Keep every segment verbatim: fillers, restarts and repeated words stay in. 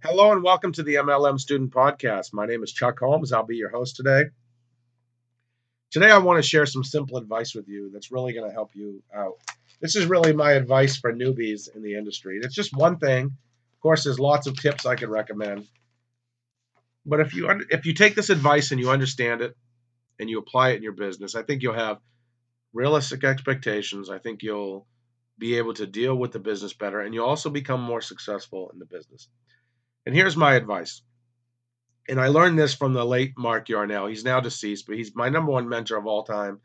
Hello and welcome to the M L M Student Podcast. My name is Chuck Holmes. I'll be your host today. Today I want to share some simple advice with you that's really going to help you out. This is really my advice for newbies in the industry. And it's just one thing. Of course, there's lots of tips I could recommend. But if you if you take this advice and you understand it and you apply it in your business, I think you'll have realistic expectations. I think you'll be able to deal with the business better, and you'll also become more successful in the business. And here's my advice. And I learned this from the late Mark Yarnell. He's now deceased, but he's my number one mentor of all time.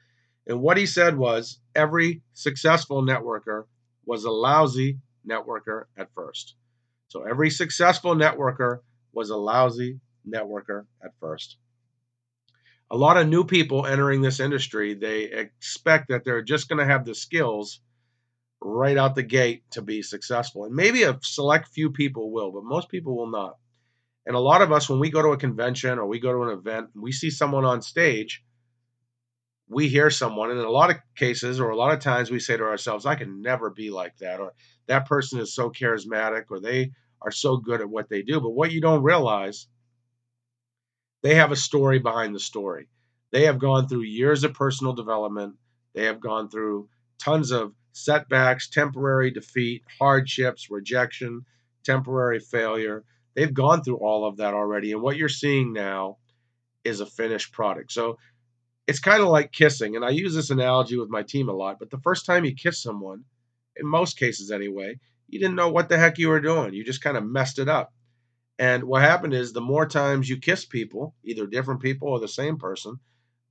And what he said was, every successful networker was a lousy networker at first. So every successful networker was a lousy networker at first. A lot of new people entering this industry, they expect that they're just going to have the skills right out the gate to be successful. And maybe a select few people will, but most people will not. And a lot of us, when we go to a convention or we go to an event, we see someone on stage, we hear someone, and in a lot of cases or a lot of times we say to ourselves, I can never be like that, or that person is so charismatic, or they are so good at what they do. But what you don't realize, they have a story behind the story. They have gone through years of personal development. They have gone through tons of setbacks, temporary defeat, hardships, rejection, temporary failure. They've gone through all of that already. And what you're seeing now is a finished product. So it's kind of like kissing. And I use this analogy with my team a lot. But the first time you kiss someone, in most cases anyway, you didn't know what the heck you were doing. You just kind of messed it up. And what happened is the more times you kiss people, either different people or the same person,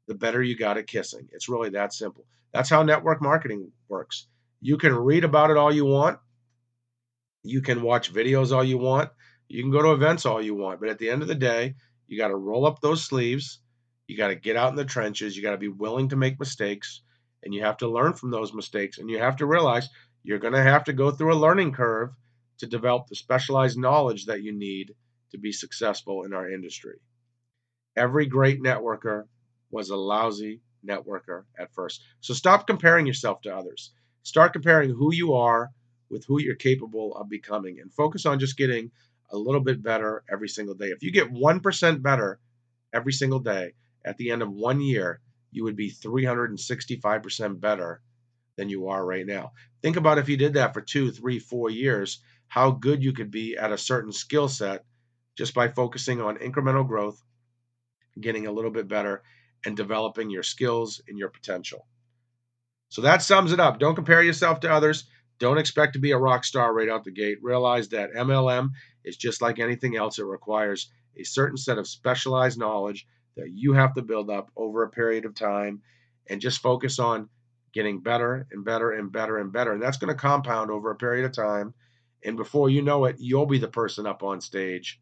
the better you got at kissing. It's really that simple. That's how network marketing works. You can read about it all you want. You can watch videos all you want. You can go to events all you want, but at the end of the day, you got to roll up those sleeves. You got to get out in the trenches. You got to be willing to make mistakes, and you have to learn from those mistakes. And you have to realize you're going to have to go through a learning curve to develop the specialized knowledge that you need to be successful in our industry. Every great networker was a lousy networker at first. So stop comparing yourself to others. Start comparing who you are with who you're capable of becoming, and focus on just getting a little bit better every single day. If you get one percent better every single day, at the end of one year, you would be three hundred sixty-five percent better than you are right now. Think about if you did that for two, three, four years, how good you could be at a certain skill set just by focusing on incremental growth, getting a little bit better, and developing your skills and your potential. So that sums it up. Don't compare yourself to others. Don't expect to be a rock star right out the gate. Realize that M L M is just like anything else. It requires a certain set of specialized knowledge that you have to build up over a period of time, and just focus on getting better and better and better and better. And that's going to compound over a period of time. And before you know it, you'll be the person up on stage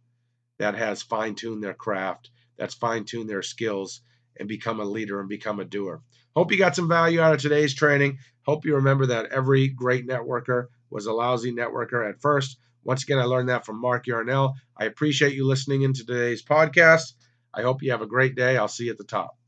that has fine-tuned their craft, that's fine-tuned their skills, and become a leader and become a doer. Hope you got some value out of today's training. Hope you remember that every great networker was a lousy networker at first. Once again, I learned that from Mark Yarnell. I appreciate you listening in to today's podcast. I hope you have a great day. I'll see you at the top.